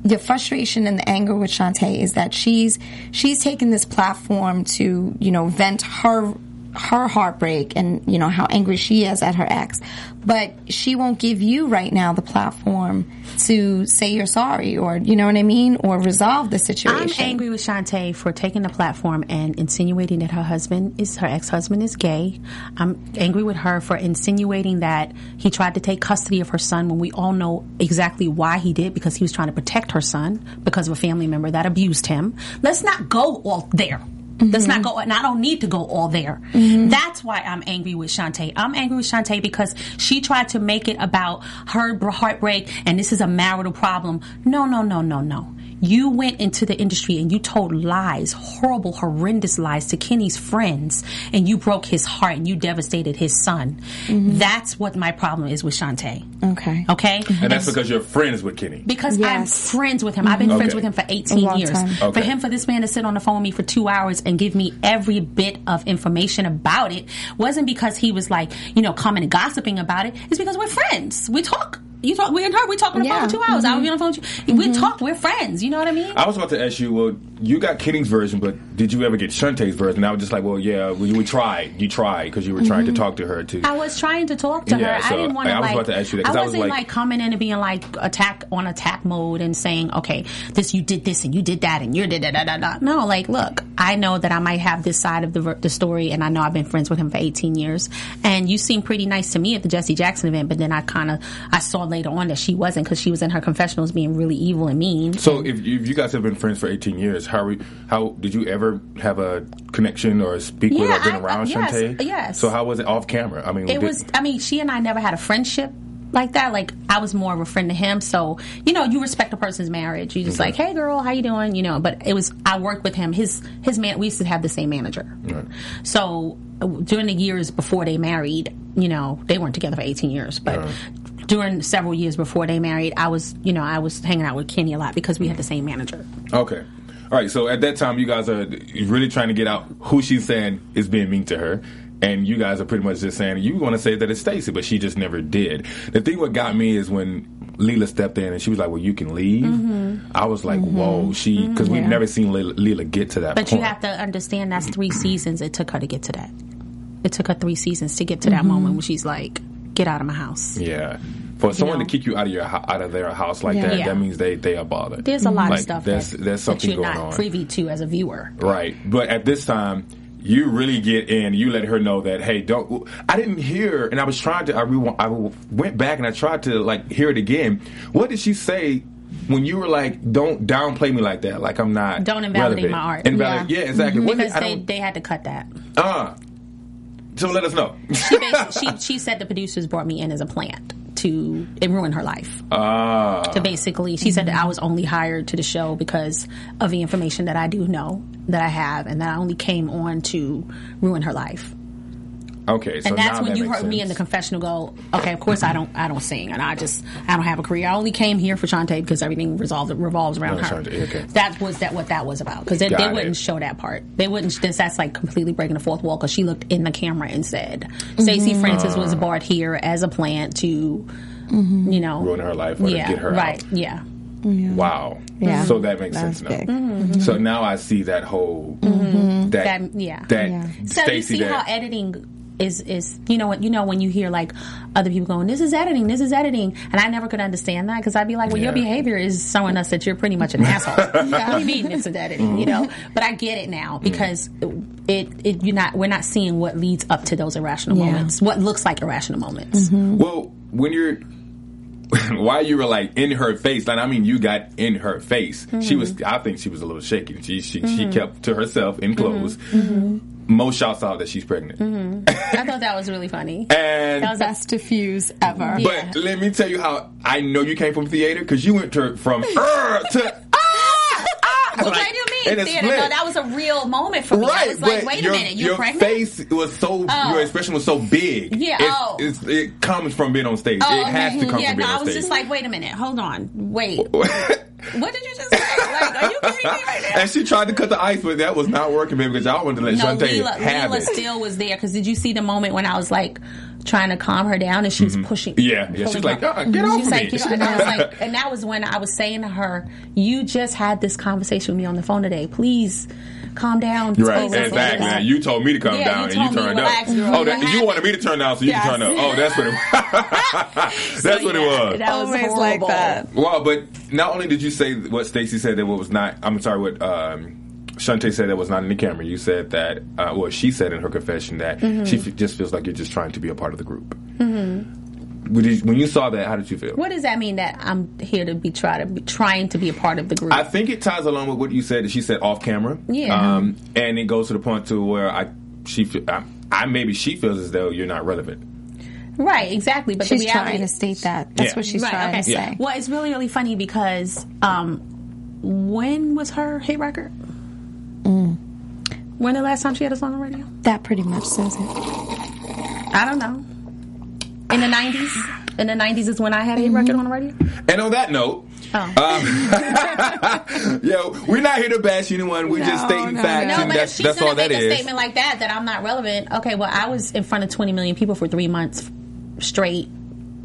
your frustration and the anger with Shanté is that she's she's taken this platform to, you know, vent her her heartbreak and, you know, how angry she is at her ex, but she won't give you right now the platform to say you're sorry, or, you know what I mean, or resolve the situation. I'm angry with Shanté for taking the platform and insinuating that her husband is, her ex-husband is gay. I'm angry with her for insinuating that he tried to take custody of her son, when we all know exactly why he did, because he was trying to protect her son because of a family member that abused him. Let's not go all there. Mm-hmm. Let's not go, and I don't need to go all there. Mm-hmm. That's why I'm angry with Shanté. I'm angry with Shanté because she tried to make it about her heartbreak and this is a marital problem. No, no, no, no, no. You went into the industry and you told lies, horrible, horrendous lies to Kenny's friends, and you broke his heart and you devastated his son. Mm-hmm. That's what my problem is with Shanté. Okay. Okay? Mm-hmm. And that's because you're friends with Kenny. Because yes. I'm friends with him. Mm-hmm. I've been okay. friends with him for eighteen years. Okay. For him, for this man to sit on the phone with me for two hours and give me every bit of information about it wasn't because he was like, you know, coming and gossiping about it. It's because we're friends. We talk. You talk. We and her. We talk on the yeah. phone for two hours. Mm-hmm. I was on the phone with you. We mm-hmm. talk. We're friends. You know what I mean? I was about to ask you. Well, you got Kenny's version, but did you ever get Shanté's version? I was just like, well, yeah, we, we tried. You tried because you were trying mm-hmm. to talk to her too. I was trying to talk to yeah, her. So I didn't want to. I was like, about to ask you that. I wasn't I was like, like coming in and being like attack on attack mode and saying, okay, this you did this and you did that and you did da da da da. No, like, look, I know that I might have this side of the the story, and I know I've been friends with him for eighteen years, and you seemed pretty nice to me at the Jesse Jackson event, but then I kind of I saw. Later on that she wasn't, because she was in her confessionals being really evil and mean. So if you, if you guys have been friends for eighteen years, how re, how did you ever have a connection or speak yeah, with or been I, around yes, Shanté? Yes. So how was it off camera? I mean, it did, was. I mean, she and I never had a friendship like that. Like, I was more of a friend to him. So, you know, you respect a person's marriage. You just okay. like, hey girl, how you doing? You know. But it was, I worked with him. His his man. We used to have the same manager. Right. So during the years before they married, you know, they weren't together for eighteen years, but. Right. During several years before they married, I was, you know, I was hanging out with Kenny a lot because we had the same manager. Okay. All right. So at that time, you guys are really trying to get out who she's saying is being mean to her. And you guys are pretty much just saying, you want to say that it's Stacy, but she just never did. The thing what got me is when Leela stepped in and she was like, well, you can leave. Mm-hmm. I was like, mm-hmm. whoa, she, because mm-hmm. we've yeah. never seen Leela, Leela get to that but point. But you have to understand that's three seasons it took her to get to that. It took her three seasons to get to that mm-hmm. moment when she's like, get out of my house. Yeah. For you someone know? to kick you out of your out of their house like yeah. that, yeah. that means they, they are bothered. There's a lot like, of stuff there's, that, there's something that you're going not on. privy to as a viewer. Right. But at this time, you really get in. You let her know that, hey, don't. I didn't hear, and I was trying to, I, re- I went back and I tried to like hear it again. What did she say? When you were like, don't downplay me like that. Like, I'm not. Don't invalidate relevant. my art. Invalid- yeah. yeah, exactly. Mm-hmm. Because they, they had to cut that. Uh So let us know. She, basically, she she said the producers brought me in as a plant to it ruined her life. Ah. To basically, she said that I was only hired to the show because of the information that I do know that I have, and that I only came on to ruin her life. Okay, so and that's now when that you heard sense. Me in the confessional go, okay, of course I don't, I don't sing, and I just, I don't have a career. I only came here for Shanté because everything resolved revolves around no, her. Shanté, okay. That was that what that was about because they, they wouldn't it. show that part. They wouldn't. That's like completely breaking the fourth wall because she looked in the camera and said, mm-hmm. Stacy Francis uh, was brought here as a plant to, mm-hmm. you know, ruin her life or yeah, to get her right, out. Yeah. Yeah. Wow. Yeah. So that makes That's sense now. Mm-hmm. So now I see that whole mm-hmm. that, that yeah that yeah. So Stacy you see that, how editing. Is is you know what you know when you hear like other people going this is editing this is editing and I never could understand that because I'd be like well yeah. your behavior is showing us that you're pretty much an asshole. Yeah. What do you mean it's editing? Mm-hmm. You know, but I get it now because mm. it, it you're not we're not seeing what leads up to those irrational yeah. moments, what looks like irrational moments. Mm-hmm. Well, when you're while you were like in her face, like I mean, you got in her face. Mm-hmm. She was, I think, she was a little shaky. She she, mm-hmm. she kept to herself in clothes. Mm-hmm. Mo shouts out that she's pregnant. Mm-hmm. I thought that was really funny. And that was best diffuse ever. But yeah. let me tell you how I know you came from theater because you went to, from er to ah ah. What like, do you mean theater? No, that was a real moment for me. Right, I was like, wait your, a minute, you're your pregnant. Your face was so, oh. your expression was so big. Yeah, it's, oh. it's, it comes from being on stage. Oh, it okay. has to come yeah, from being no, on stage. Yeah, no, I was just like, wait a minute, hold on, wait. What did you just say? Like, are you kidding me right now? And she tried to cut the ice, but that was not working, baby, because y'all wanted to let no, Shanté Leela, have Leela it. No, Leela still was there, because did you see the moment when I was, like, trying to calm her down, and she was mm-hmm. pushing? Yeah, yeah. She was like, oh, get off like, me. Get and, I was like, and that was when I was saying to her, you just had this conversation with me on the phone today. Please calm down. Please right, exactly. Man. You told me to calm yeah, down, you and you turned relax, up. Girl. Oh, that, you wanted me to turn down, so you yes. can turn up. Oh, that's what it was. That's so, what yeah, it was. That was always horrible. Like that. Wow, but not only did you say what Stacy said that was not, I'm sorry, what um, Shanté said that was not in the camera. You said that, uh, well, she said in her confession that mm-hmm. she f- just feels like you're just trying to be a part of the group. Mm-hmm. When you saw that, how did you feel? What does that mean that I'm here to be, try to be trying to be a part of the group? I think it ties along with what you said that she said off camera. Yeah. Um, and it goes to the point to where I, she, I, I maybe she feels as though you're not relevant. Right, exactly. But she's the reality, trying to state that. That's yeah. what she's right, trying okay. to yeah. say. Well, it's really, really funny because um, when was her hit record? Mm. When the last time she had a song on radio? That pretty much says it. I don't know. In the nineties? In the nineties is when I had a mm-hmm. record on the radio? And on that note, oh. um, yo, we're not here to bash anyone. We're no, just stating no, facts. No, and but that's, if she's that's gonna all make that a is. Statement like that, that I'm not relevant. Okay, well, I was in front of twenty million people for three months straight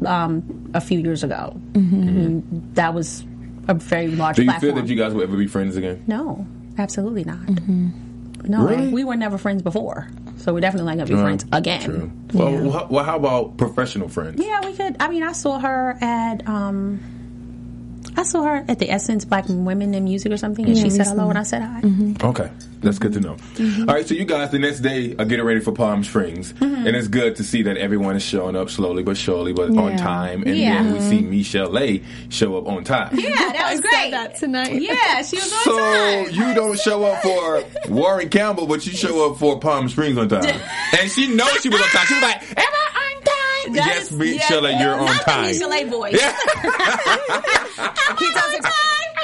um, a few years ago. Mm-hmm. Mm-hmm. That was a very large platform. Do you platform. feel that you guys will ever be friends again? No, absolutely not. Mm-hmm. No, really? We were never friends before, so we're definitely not going to be uh, friends again. True. Well, yeah. well, well, how about professional friends? Yeah, we could. I mean, I saw her at um, I saw her at the Essence Black Women in Music or something, and yeah, she said hello, and I said hi. Mm-hmm. Okay, that's good to know. Mm-hmm. All right, so you guys, the next day, are getting ready for Palm Springs, mm-hmm. and it's good to see that everyone is showing up slowly but surely, but yeah. on time. And yeah. then we see Michelle show up on time. Yeah, that was I great. Said that tonight. Yeah, she was on so time. So you don't show up for Warren Campbell, but you show up for Palm Springs on time. And she knows she was on time. She was like, "Am I on time?" That yes, Michelle, yes, you're on not time. Not the Michelle voice. Yeah. He does it.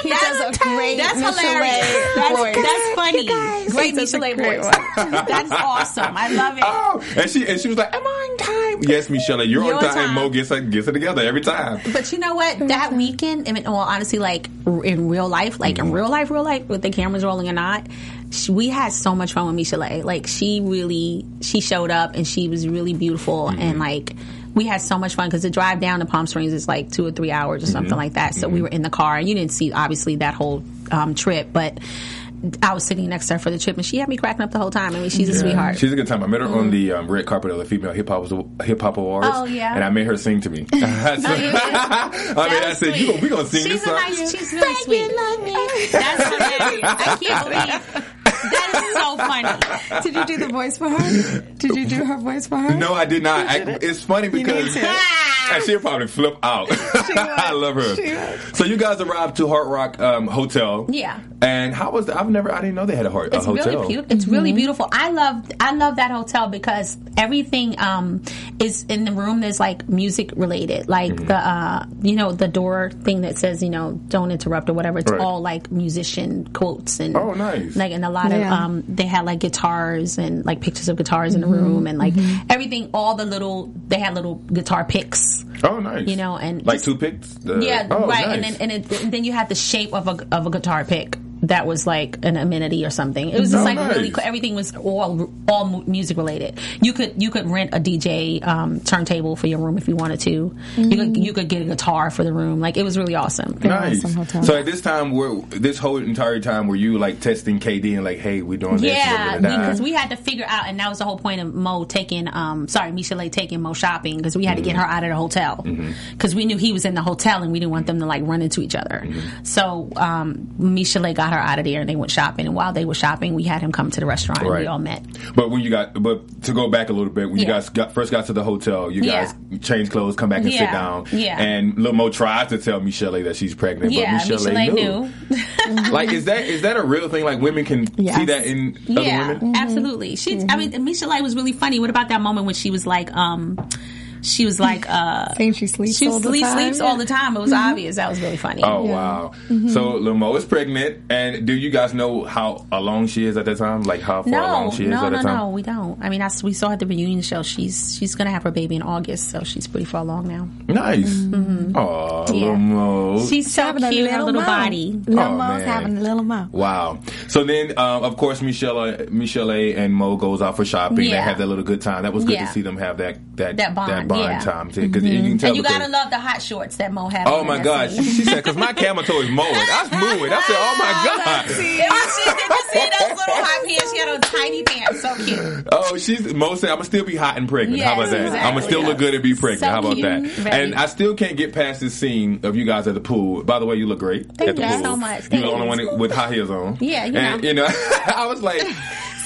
He that's does a great That's Michelle hilarious. That's, voice. That's funny. Guys, great Michelle voice. That's awesome. I love it. Oh, and she and she was like, "I'm on time." Yes, Michelle, you're, you're on time. time. And Mo gets like, gets it together every time. But you know what? That weekend, I mean, well, honestly, like in real life, like mm-hmm. in real life, real life, with the cameras rolling or not, she, we had so much fun with Michelle. Like she really, she showed up and she was really beautiful mm-hmm. and like. We had so much fun because the drive down to Palm Springs is like two or three hours or something mm-hmm. like that. So mm-hmm. we were in the car, and you didn't see obviously that whole um, trip, but I was sitting next to her for the trip, and she had me cracking up the whole time. I mean, she's yeah. a sweetheart. She's a good time. I met her mm-hmm. on the um, red carpet of the Female Hip Hop Hip Hop Awards. Oh yeah, and I made her sing to me. So, I mean, I said, "You we gonna sing she's this song?" Nice, she's really Thank sweet. Love me. That's hilarious. I can't believe. That is so funny. Did you do the voice for her? Did you do her voice for her? No, I did not. I, it's funny because And she'll probably flip out. I love her. She was. So you guys arrived to Hard Rock um, Hotel. Yeah. And how was the, I've never, I didn't know they had a, hard, it's a hotel. Really beautiful. It's mm-hmm. really beautiful. I love, I love that hotel because everything um, is in the room that's like music related. Like mm-hmm. the, uh, you know, the door thing that says, you know, don't interrupt or whatever. It's right. all like musician quotes and oh, nice. Like, and a lot yeah. of, um, they had like guitars and like pictures of guitars mm-hmm. in the room and like mm-hmm. everything, all the little, they had little guitar picks. Oh, nice. You know, and like just, two picks? The, yeah, oh, right. Nice. And then, and, it, and then you had the shape of a, of a guitar pick. That was like an amenity or something. It was just oh, like nice. Really cool. Everything was all all music related. You could you could rent a D J um, turntable for your room if you wanted to. Mm. You could you could get a guitar for the room. Like it was really awesome. Nice. Awesome hotel. So at this time, we're, this whole entire time, were you like testing K D and like, hey, we're doing this? Yeah, because we had to figure out, and that was the whole point of Mo taking, um, sorry, Michelle taking Mo shopping because we had mm-hmm. to get her out of the hotel because mm-hmm. we knew he was in the hotel and we didn't want them to like run into each other. Mm-hmm. So um, Michelle got her out of there and they went shopping, and while they were shopping we had him come to the restaurant right. and we all met. But when you got but to go back a little bit, when yeah. you guys got, first got to the hotel, you yeah. guys changed clothes, come back and yeah. sit down yeah. and Lil Mo tries to tell Michelle that she's pregnant yeah, but Michelle, Michelle knew, knew. Like is that is that a real thing, like women can yes. see that in yeah, other women? Mm-hmm. Absolutely. She, mm-hmm. I mean Michelle was really funny. What about that moment when she was like um she was like, uh, saying she sleeps she all the sleep, time. She sleeps all the time. It was mm-hmm. obvious. That was really funny. Oh, yeah. Wow. Mm-hmm. So, Lil Mo is pregnant. And do you guys know how alone she is at that time? Like, how far no, along she is no, at that no, time? No, no, no. We don't. I mean, I, we saw at the reunion show, she's she's going to have her baby in August. So, she's pretty far along now. Nice. Mm-hmm. Aw, yeah. Lil Mo. She's so having cute, a little, little body. Lil oh, Mo's man. Having a little Mo. Wow. So, then, um, of course, Michelle, Michelle and Mo goes out for shopping. Yeah. They have that little good time. That was good yeah. to see them have that that, that bond. That Bond yeah. time too, because mm-hmm. you can tell. And you gotta love the hot shorts that Mo had. Oh my gosh, she, she said, "Because my camera toe is mowing." I was moving. I said, "Oh my god!" She did see those little hot pants. She had those tiny pants, so cute. Oh, she's Mo said, "I'm gonna still be hot and pregnant." Yes, how about that? Exactly. I'm gonna still look good and be pregnant. So how about that? Ready. And I still can't get past this scene of you guys at the pool. By the way, you look great Thank at the you pool. So much. You're the only one with high heels on. Yeah, you and, know. You know, I was like.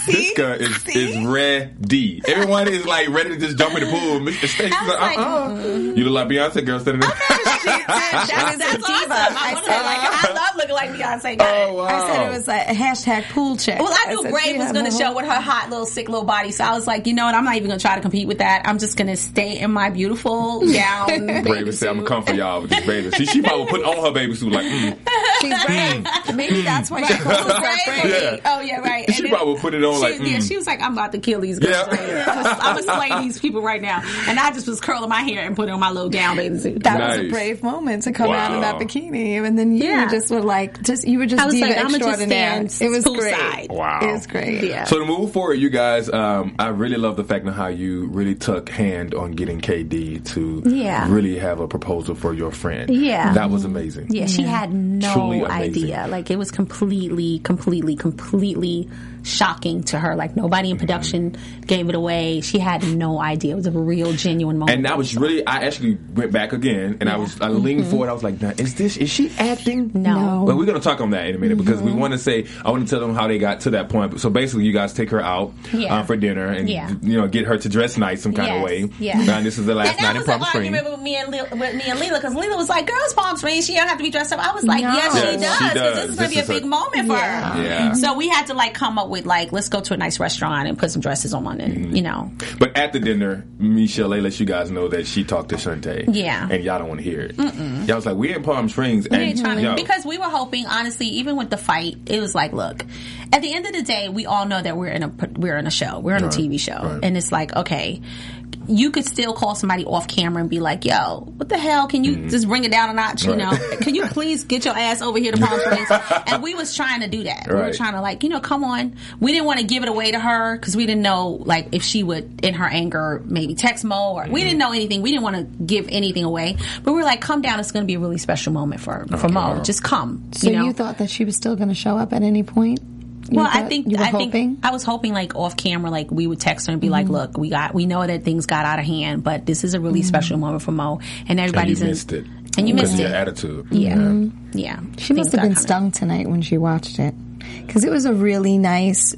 This girl is, is ready. Everyone is like ready to just jump in the pool. Mister Stacy's like, like, uh-uh. Mm-hmm. You look like Beyonce girl standing there. That, that that's awesome. I, I, said, like, I love looking like Beyonce. Guys. Oh, wow. I said it was like hashtag pool check. Well, I knew I said, Brave was going to show with her hot little sick little body. So I was like, you know what? I'm not even going to try to compete with that. I'm just going to stay in my beautiful gown. Brave said, I'm going to come for y'all with this baby. She, she probably put on her baby suit like, mm. She's brave. Mm. Maybe that's why she calls her brave. Yeah. Oh, yeah, right. And she then, probably put it on she, like, mm. Yeah, she was like, I'm about to kill these girls. Yeah. Right here. I'm going to slay these people right now. And I just was curling my hair and putting on my little gown baby suit. That nice. Was a brave moment to come wow. out of that bikini, and then you yeah. just were like, just you were just being like, extraordinary. Just it was great. Side. Wow, it was great. Yeah. So to move forward, you guys, um, I really love the fact of how you really took hand on getting K D to yeah. really have a proposal for your friend. Yeah, that was amazing. Yeah, she yeah. had no idea. Like it was completely, completely, completely shocking to her. Like nobody in production mm-hmm. gave it away. She had no idea. It was a real, genuine moment. And I was really, I actually went back again, and yeah. I was. I leaned mm-hmm. forward. I was like, nah, "Is this? Is she acting?" No. But we're gonna talk on that in a minute because mm-hmm. we want to say. I want to tell them how they got to that point. So basically, you guys take her out yeah. um, for dinner and yeah. you know get her to dress nice some kind yes. of way. Yeah. And this is the last night in Palm Springs. And that was an argument with me and Le- with me and Leela because Leela was like, "Girls, Palm Springs, she don't have to be dressed up." I was like, no. "Yes, yeah, she does. She does. This is gonna this be a big her- moment for yeah. her." Yeah. So we had to like come up with like, let's go to a nice restaurant and put some dresses on, and mm-hmm. you know. But at the dinner, Michelle lets you guys know that she talked to Shanté. Yeah. And y'all don't want to hear it. Mm-mm. Y'all was like, we're in Palm Springs. And, we ain't trying to, you know, because we were hoping, honestly, even with the fight, it was like, look, at the end of the day, we all know that we're in a we're in a show. We're on right, a T V show. Right. And it's like, okay, you could still call somebody off camera and be like, yo, what the hell? Can you mm-hmm. just bring it down a notch, right. you know? Can you please get your ass over here to Palm Springs? And we was trying to do that. Right. We were trying to like, you know, come on. We didn't want to give it away to her because we didn't know like if she would, in her anger, maybe text Mo. Or, mm-hmm. We didn't know anything. We didn't want to give anything away. But we were like, come down. It's going to be a really special moment for, for okay. Mo. Just come. So you know? You thought that she was still going to show up at any point? You well, I think I hoping? think I was hoping like off camera, like we would text her and be mm-hmm. like, "Look, we got we know that things got out of hand, but this is a really mm-hmm. special moment for Mo, and everybody's and you in, missed it, and you missed it. Your attitude, yeah, mm-hmm. yeah. She things must have been stung of. Tonight when she watched it because it was a really nice.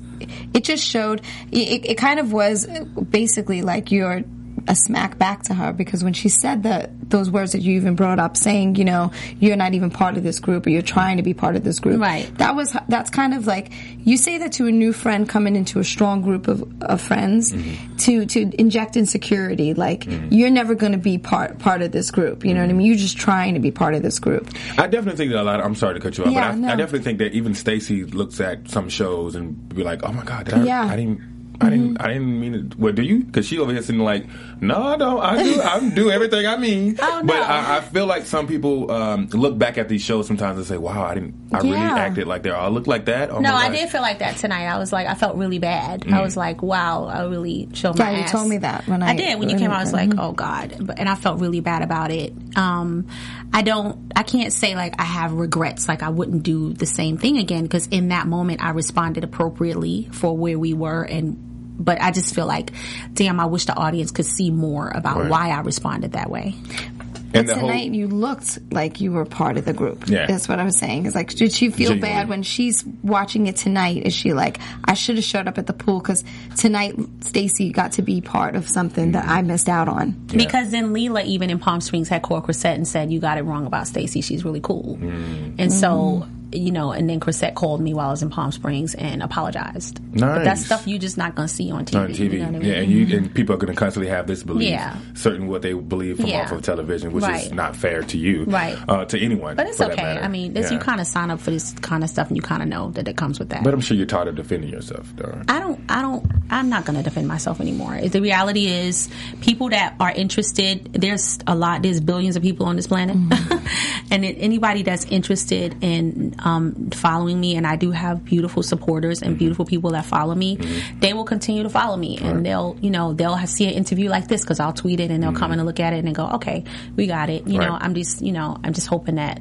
It just showed. It, it kind of was basically like your a smack back to her, because when she said the, those words that you even brought up, saying, you know, you're not even part of this group, or you're trying to be part of this group. Right. That was, that's kind of like, you say that to a new friend coming into a strong group of, of friends, mm-hmm. to, to inject insecurity, like, mm-hmm. you're never going to be part, part of this group, you know mm-hmm. what I mean? You're just trying to be part of this group. I definitely think that a lot of, I'm sorry to cut you off, yeah, but I, no. I definitely think that even Stacy looks at some shows and be like, oh my God, did I, yeah. I didn't... I didn't. Mm-hmm. I didn't mean it. Well, do you? Because she over here sitting like, no, I don't. I do. I do everything I mean. Oh, no. But I, I feel like some people um, look back at these shows sometimes and say, "Wow, I didn't. I yeah. really acted like that. I looked like that." Oh, no, I did feel like that tonight. I was like, I felt really bad. Mm-hmm. I was like, wow, I really showed my yeah, ass. You told me that when I, I did. When you came out, I was like, mm-hmm. oh God, and I felt really bad about it. Um, I don't. I can't say like I have regrets. Like I wouldn't do the same thing again, because in that moment I responded appropriately for where we were and. But I just feel like, damn, I wish the audience could see more about right. why I responded that way. And but tonight whole, you looked like you were part of the group. Yeah. That's what I was saying. It's like, did she feel Genuinely. bad when she's watching it tonight? Is she like, I should have showed up at the pool, because tonight Stacy got to be part of something mm-hmm. that I missed out on. Yeah. Because then Leela, even in Palm Springs, had called Corsette and said, you got it wrong about Stacy. She's really cool. Mm-hmm. And so... you know, and then Corsette called me while I was in Palm Springs and apologized. Nice. But that's stuff you're just not going to see on T V. Not on T V. You know what I mean? Yeah, and, you, and people are going to constantly have this belief, yeah. certain what they believe from yeah. off of television, which right. is not fair to you, right? Uh, to anyone. But it's okay. I mean, this, yeah. you kind of sign up for this kind of stuff, and you kind of know that it comes with that. But I'm sure you're tired of defending yourself, though. I don't. I don't. I'm not going to defend myself anymore. The reality is, people that are interested. There's a lot. There's billions of people on this planet, mm-hmm. and it, anybody that's interested in. Um, following me, and I do have beautiful supporters and mm-hmm. beautiful people that follow me, mm-hmm. they will continue to follow me, and right. they'll, you know, they'll have, see an interview like this, because I'll tweet it, and they'll mm-hmm. come in and look at it and go, okay, we got it. You right. know, I'm just, you know, I'm just hoping that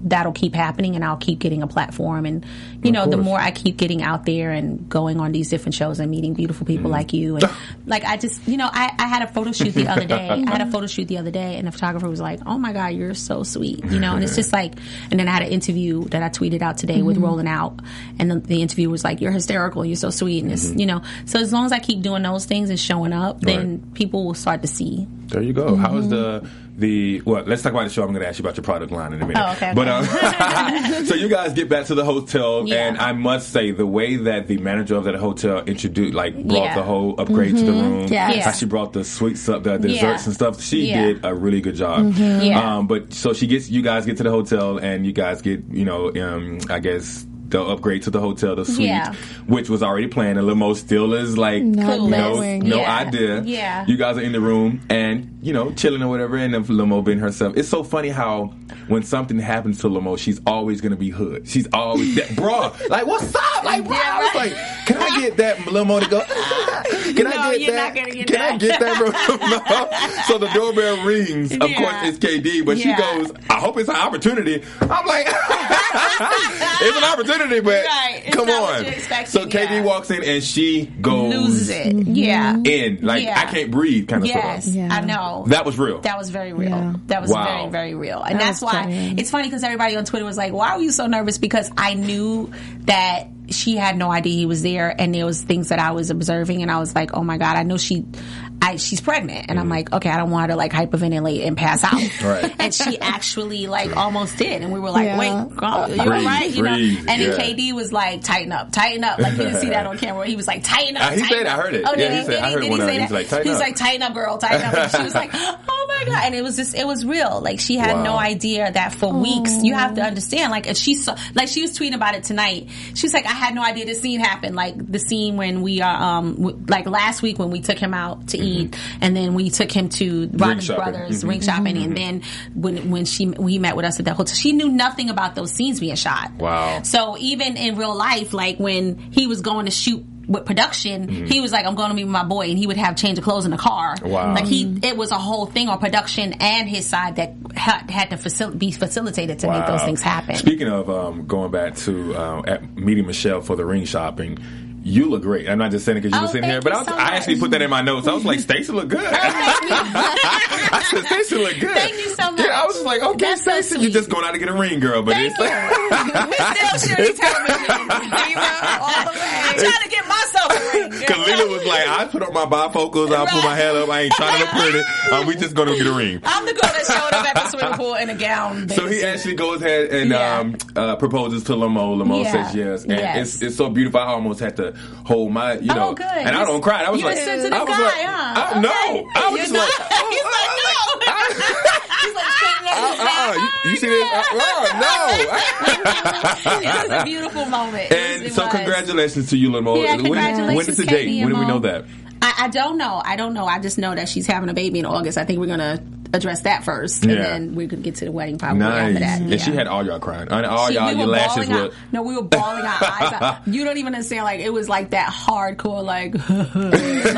that'll keep happening, and I'll keep getting a platform, and you of know course. the more I keep getting out there and going on these different shows and meeting beautiful people mm-hmm. like you, and like I just, you know, I, I had a photo shoot the other day I had a photo shoot the other day and the photographer was like, oh my God, you're so sweet, you know, and it's just like, and then I had an interview that I tweeted out today mm-hmm. with Rolling Out, and the, the interview was like, you're hysterical, you're so sweet, and mm-hmm. it's, you know, so as long as I keep doing those things and showing up, then right. people will start to see. There you go. Mm-hmm. How is the the well? Let's talk about the show. I'm going to ask you about your product line in a minute. Oh, okay. But um, so you guys get back to the hotel, yeah. and I must say the way that the manager of that hotel introduced, like, brought yeah. the whole upgrade mm-hmm. to the room. Yeah. yeah. How she brought the sweets up, the desserts yeah. and stuff. She yeah. did a really good job. Mm-hmm. Yeah. Um, but so she gets you guys get to the hotel, and you guys get, you know, um, I guess. the upgrade to the hotel, the suite, yeah. which was already planned, and Little Mo still is like, no, no, no yeah. idea. Yeah. You guys are in the room and, you know, chilling or whatever, and then Little Mo being herself. It's so funny how when something happens to Little Mo, she's always going to be hood. She's always that, bruh, like, what's up? Like, bruh, yeah, right. I was like, can I get that Little Mo to go? Can no, I get you're that? Not gonna get can that. I get that from Little Mo? So the doorbell rings. Of yeah. course, it's K D, but yeah. she goes, I hope it's an opportunity. I'm like, it's an opportunity. But right. come on. So K D yeah. walks in and she goes loses it. Yeah. In like yeah. I can't breathe kind of yes. stuff. Yeah. I know. That was real. That was very real. Yeah. That was wow. very, very real. And that that's why funny. It's funny because everybody on Twitter was like, why were you so nervous? Because I knew that she had no idea he was there, and there was things that I was observing, and I was like, oh my God, I know she I she's pregnant, and mm. I'm like, okay, I don't want her to like hyperventilate and pass out. Right. And she actually like almost did, and we were like, yeah. wait, girl, you all right? You know? And then yeah. K D was like, tighten up, tighten up. Like, you didn't see that on camera. He was like, tighten up. Uh, he tighten said, up. I heard it. Oh, yeah, did he, said, he, I heard did he say that? He was like, tighten, he was like, tighten up. up, girl, tighten up. And she was like, oh my God. And it was just, it was real. Like, she had wow. no idea that for oh. weeks. You have to understand, like, if she saw, like, she was tweeting about it tonight. She was like, I had no idea this scene happened. Like, the scene when we are, um, w- like last week when we took him out to eat. Mm-hmm. And then we took him to Warner Brothers mm-hmm. ring shopping, mm-hmm. and then when when she we met with us at the hotel, she knew nothing about those scenes being shot. Wow! So even in real life, like when he was going to shoot with production, mm-hmm. he was like, "I'm going to be with my boy," and he would have change of clothes in the car. Wow! Like he, it was a whole thing on production and his side that had, had to facil- be facilitated to wow. make those things happen. Speaking of um, going back to um, at meeting Michelle for the ring shopping. You look great. I'm not just saying it because you oh, were sitting here, but I, was, so I actually put that in my notes. I was like, Stacy look good. I said, Stacy look good. Thank you so much. Yeah, I was just like, okay, Stacy, so you're just going out to get a ring, girl. But thank it's like, we're still shooting television. All the way. I'm trying to get myself a ring. Because Lila was like, I put up my bifocals. I'll right. put my head up. I ain't trying to look pretty. Um, we just going to get a ring. I'm the girl that showed up at the swimming pool in a gown. Basically. So he actually goes ahead and yeah. um, uh, proposes to Lamo. Lamo yeah. says yes. And yes. It's, it's so beautiful. I almost had to hold my, you know. Oh, good. And I don't cry. I was you like, a sensitive I was guy, like, huh? I, okay. No. I was just like, oh, he's like, no. He's like, standing up. Uh, uh, you, you see this? Uh, oh, no. It was a beautiful moment. And it so was. Congratulations to you, Little Mo. Yeah, congratulations. When is the date? When do we know that? I, I don't know. I don't know. I just know that she's having a baby in August. I think we're going to address that first. Yeah. And then we could get to the wedding probably nice. after that. Yeah. And she had all y'all crying. All she, y'all, we your lashes were... No, we were bawling our eyes out. You don't even understand. Like, it was like that hardcore, like... like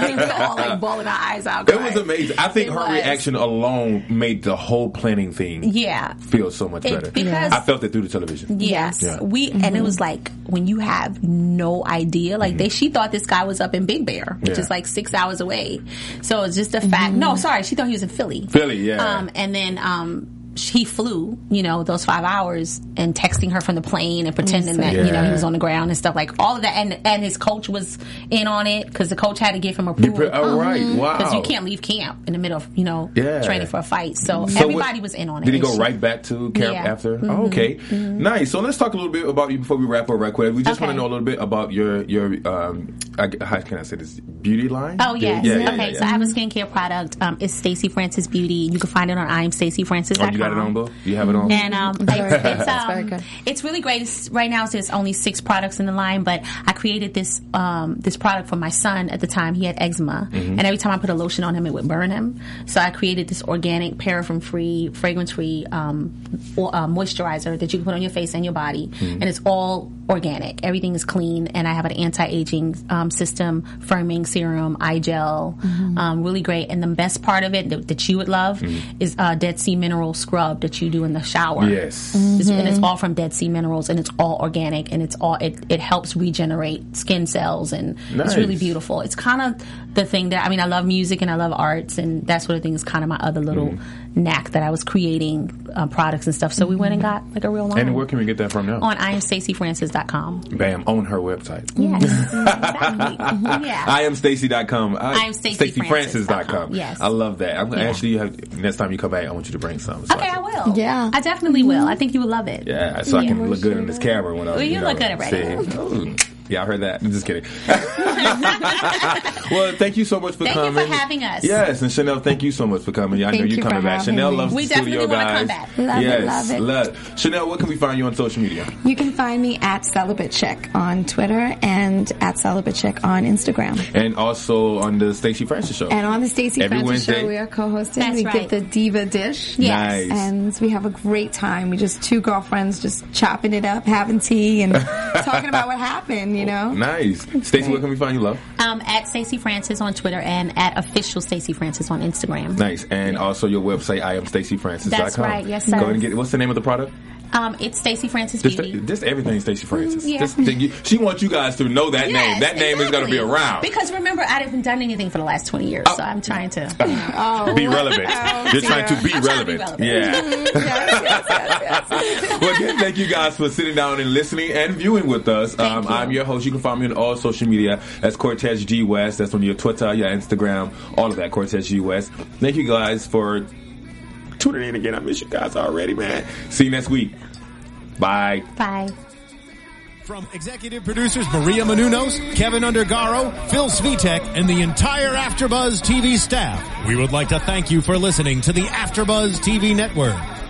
we were all, like, bawling our eyes out crying. It was amazing. I think it her was. reaction alone made the whole planning thing yeah. feel so much it, better. Because I felt it through the television. Yes. Yeah. We mm-hmm. And it was like, when you have no idea, like, mm-hmm. they, she thought this guy was up in Big Bear, which yeah. is, like, six hours away. So, it's just a fact... Mm-hmm. No, sorry. She thought he was in Philly. Philly. Yeah. Um, and then um, he flew, you know, those five hours and texting her from the plane and pretending that, yeah. you know, he was on the ground and stuff like all of that. And and his coach was in on it because the coach had to give him approval. Pre- oh, right. Wow. Because you can't leave camp in the middle of, you know, yeah. training for a fight. So, so everybody what, was in on it. Did he go right back to camp yeah. after? Mm-hmm. Oh, okay. Mm-hmm. Nice. So let's talk a little bit about you before we wrap up right quick. We just okay. want to know a little bit about your, your um, I, how can I say this? Beauty line? Oh, yes. Yeah, yeah, okay, yeah, yeah, yeah. So I have a skincare product. Um, it's Stacy Francis Beauty. You can find it on I am Stacy Francis dot com. Oh, you got it on, Bo? You have it on? And um, it's, it's, um, it's really great. It's, right now, so there's only six products in the line, but I created this um, this product for my son at the time. He had eczema, mm-hmm. and every time I put a lotion on him, it would burn him. So I created this organic, paraffin-free, fragrance-free um, or, uh, moisturizer that you can put on your face and your body, mm-hmm. and it's all organic. Everything is clean, and I have an anti-aging um, system, firming serum, eye gel, mm-hmm. um, really great. And the best part of it that, that you would love mm-hmm. is uh, Dead Sea Mineral Scrub that you do in the shower. Yes. Mm-hmm. It's, and it's all from Dead Sea Minerals, and it's all organic, and it's all it, it helps regenerate skin cells, and nice. It's really beautiful. It's kind of the thing that, I mean, I love music, and I love arts, and that sort of thing is kind of my other little mm-hmm. knack that I was creating uh, products and stuff. So we went and got like a real line. And where can we get that from now? On I am Stacy Francis dot com. Bam, on her website. Yes. Exactly. Yeah. I am Stacy dot com. I am Stacy Francis dot com. Yes. I love that. I'm yeah. Actually, you have, next time you come back, I want you to bring some. So okay, I, can, I will. Yeah. I definitely will. I think you will love it. Yeah, so yeah, I can look sure. good in this camera when I well, you, you know, look good right now. Yeah, I heard that. I'm just kidding. Well, thank you so much for thank coming. Thank you for having us. Yes, and Chanel, thank you so much for coming. I know you're you coming back. Chanel me. Loves we the studio, guys. We definitely want to come back. Love yes, it, love it. Love. Chanel, where can we find you on social media? You can find me at celibatechick on Twitter and at celibatechick on Instagram. And also on the Stacy Francis Show. And on the Stacy Francis Wednesday. Show, we are co-hosting. That's we right. get the diva dish. Yes. Nice. And we have a great time. We're just two girlfriends just chopping it up, having tea, and talking about what happened. You know? Nice. Stacy, where can we find you, love? Um, at Stacy Francis on Twitter and at official Stacy Francis on Instagram. Nice. And yeah. also your website, I am Stacy Francis dot com. That's right. Yes, sir. Go ahead and get it. What's the name of the product? Um, it's Stacy Francis Beauty. Just, just everything Stacy Francis. Yeah. Just, she wants you guys to know that yes, name. That name exactly. is going to be around. Because remember, I haven't done anything for the last twenty years, oh. so I'm trying to... Oh. Be relevant. Oh, You're trying to be I'm relevant. To be relevant. Yeah. Mm-hmm. Yes, yes, yes, yes. Well, again, thank you guys for sitting down and listening and viewing with us. Um, you. I'm your host. You can find me on all social media. That's Cortez G. West. That's on your Twitter, your Instagram, all of that, Cortez G. West. Thank you guys for... tuning in again. I miss you guys already, man. See you next week. Bye. Bye. From executive producers Maria Menounos, Kevin Undergaro, Phil Svitek, and the entire AfterBuzz T V staff, we would like to thank you for listening to the AfterBuzz T V network.